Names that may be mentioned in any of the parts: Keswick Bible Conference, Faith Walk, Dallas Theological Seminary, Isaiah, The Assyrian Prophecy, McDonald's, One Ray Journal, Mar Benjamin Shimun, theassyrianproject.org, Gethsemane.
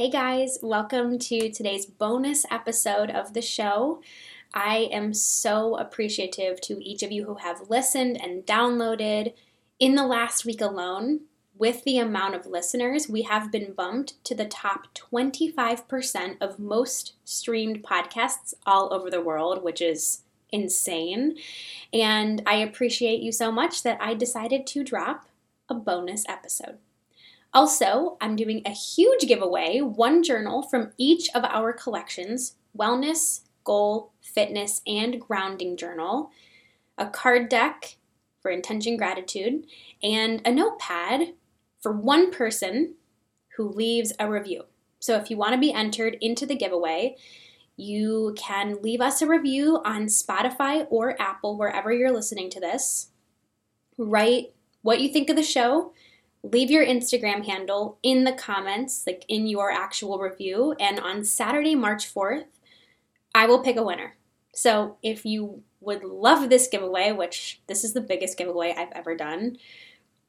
Hey guys, welcome to today's bonus episode of the show. I am so appreciative to each of you who have listened and downloaded. In the last week alone, with the amount of listeners, we have been bumped to the top 25% of most streamed podcasts all over the world, which is insane. And I appreciate you so much that I decided to drop a bonus episode. Also, I'm doing a huge giveaway, one journal from each of our collections, Wellness, Goal, Fitness, and Grounding Journal, a card deck for Intention Gratitude, and a notepad for one person who leaves a review. So if you want to be entered into the giveaway, you can leave us a review on Spotify or Apple, wherever you're listening to this. Write what you think of the show. Leave your Instagram handle in the comments, like in your actual review, and on Saturday, March 4th, I will pick a winner. So if you would love this giveaway, which this is the biggest giveaway I've ever done,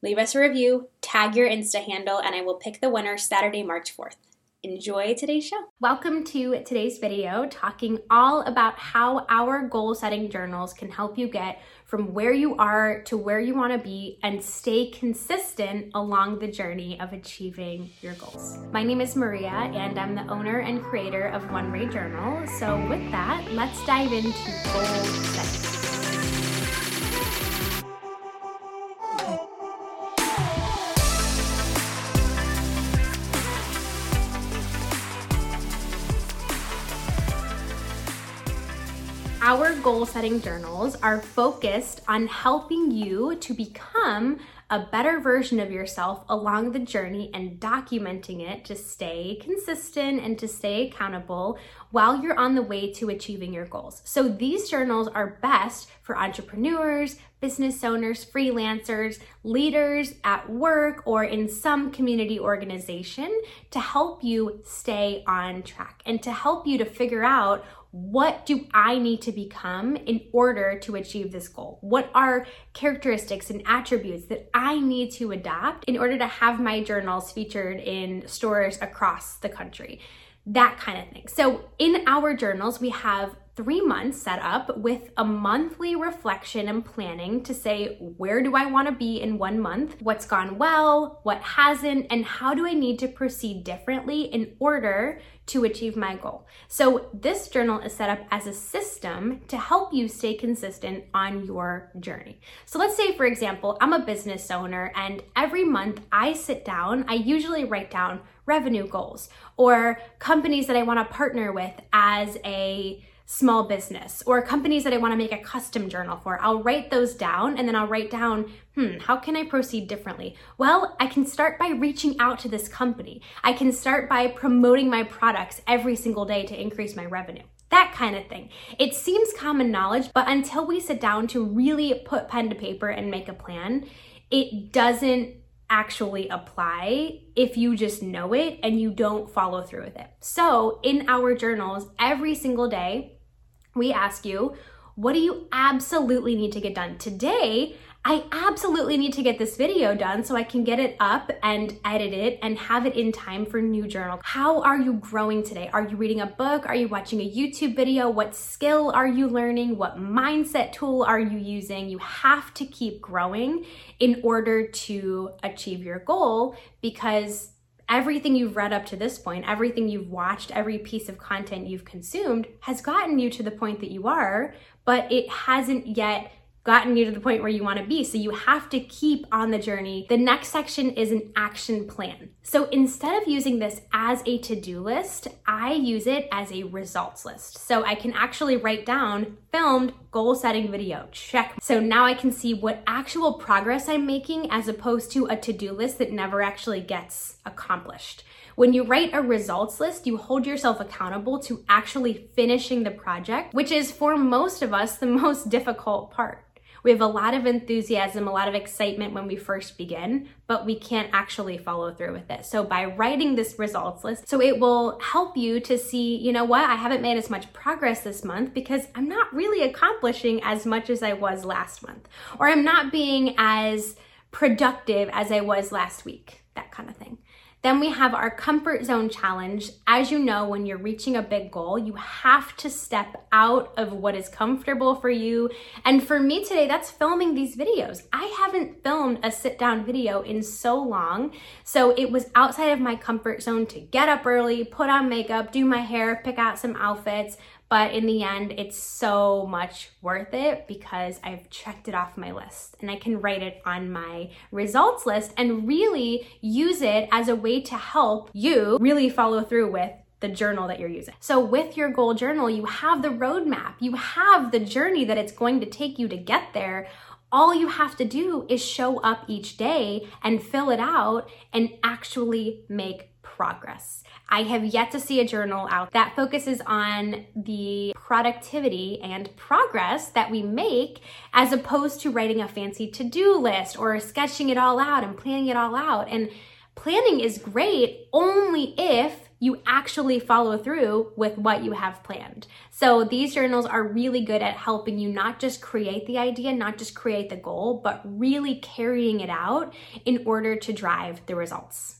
leave us a review, tag your Insta handle, and I will pick the winner Saturday, March 4th. Enjoy today's show. Welcome to today's video talking all about how our goal setting journals can help you get from where you are to where you want to be and stay consistent along the journey of achieving your goals. My name is Maria and I'm the owner and creator of One Ray Journal. So with that, let's dive into goal setting. Our goal-setting journals are focused on helping you to become a better version of yourself along the journey and documenting it to stay consistent and to stay accountable while you're on the way to achieving your goals. So these journals are best for entrepreneurs, business owners, freelancers, leaders at work, or in some community organization to help you stay on track and to help you to figure out, what do I need to become in order to achieve this goal? What are characteristics and attributes that I need to adopt in order to have my journals featured in stores across the country? That kind of thing. So in our journals, we have 3 months set up with a monthly reflection and planning to say, where do I want to be in 1 month? What's gone well? What hasn't? And how do I need to proceed differently in order to achieve my goal? So this journal is set up as a system to help you stay consistent on your journey. So let's say, for example, I'm a business owner and every month I sit down, I usually write down revenue goals or companies that I want to partner with as a small business or companies that I want to make a custom journal for. I'll write those down and then I'll write down, how can I proceed differently? Well, I can start by reaching out to this company. I can start by promoting my products every single day to increase my revenue. That kind of thing. It seems common knowledge, but until we sit down to really put pen to paper and make a plan, it doesn't actually apply if you just know it and you don't follow through with it. So in our journals, every single day, we ask you, what do you absolutely need to get done? Today, I absolutely need to get this video done so I can get it up and edit it and have it in time for new journal. How are you growing today? Are you reading a book? Are you watching a YouTube video? What skill are you learning? What mindset tool are you using? You have to keep growing in order to achieve your goal because everything you've read up to this point, everything you've watched, every piece of content you've consumed has gotten you to the point that you are, but it hasn't yet gotten you to the point where you want to be. So you have to keep on the journey. The next section is an action plan. So instead of using this as a to-do list, I use it as a results list. So I can actually write down filmed goal setting video, check. So now I can see what actual progress I'm making as opposed to a to-do list that never actually gets accomplished. When you write a results list, you hold yourself accountable to actually finishing the project, which is for most of us the most difficult part. We have a lot of enthusiasm, a lot of excitement when we first begin, but we can't actually follow through with it. So by writing this results list, so it will help you to see, you know what, I haven't made as much progress this month because I'm not really accomplishing as much as I was last month, or I'm not being as productive as I was last week, that kind of thing. Then we have our comfort zone challenge. As you know, when you're reaching a big goal, you have to step out of what is comfortable for you. And for me today, that's filming these videos. I haven't filmed a sit-down video in so long, so it was outside of my comfort zone to get up early, put on makeup, do my hair, pick out some outfits. But in the end, it's so much worth it because I've checked it off my list and I can write it on my results list and really use it as a way to help you really follow through with the journal that you're using. So with your goal journal, you have the roadmap, you have the journey that it's going to take you to get there. All you have to do is show up each day and fill it out and actually make progress. I have yet to see a journal out that focuses on the productivity and progress that we make as opposed to writing a fancy to-do list or sketching it all out and planning it all out. And planning is great only if you actually follow through with what you have planned. So these journals are really good at helping you not just create the idea, not just create the goal, but really carrying it out in order to drive the results.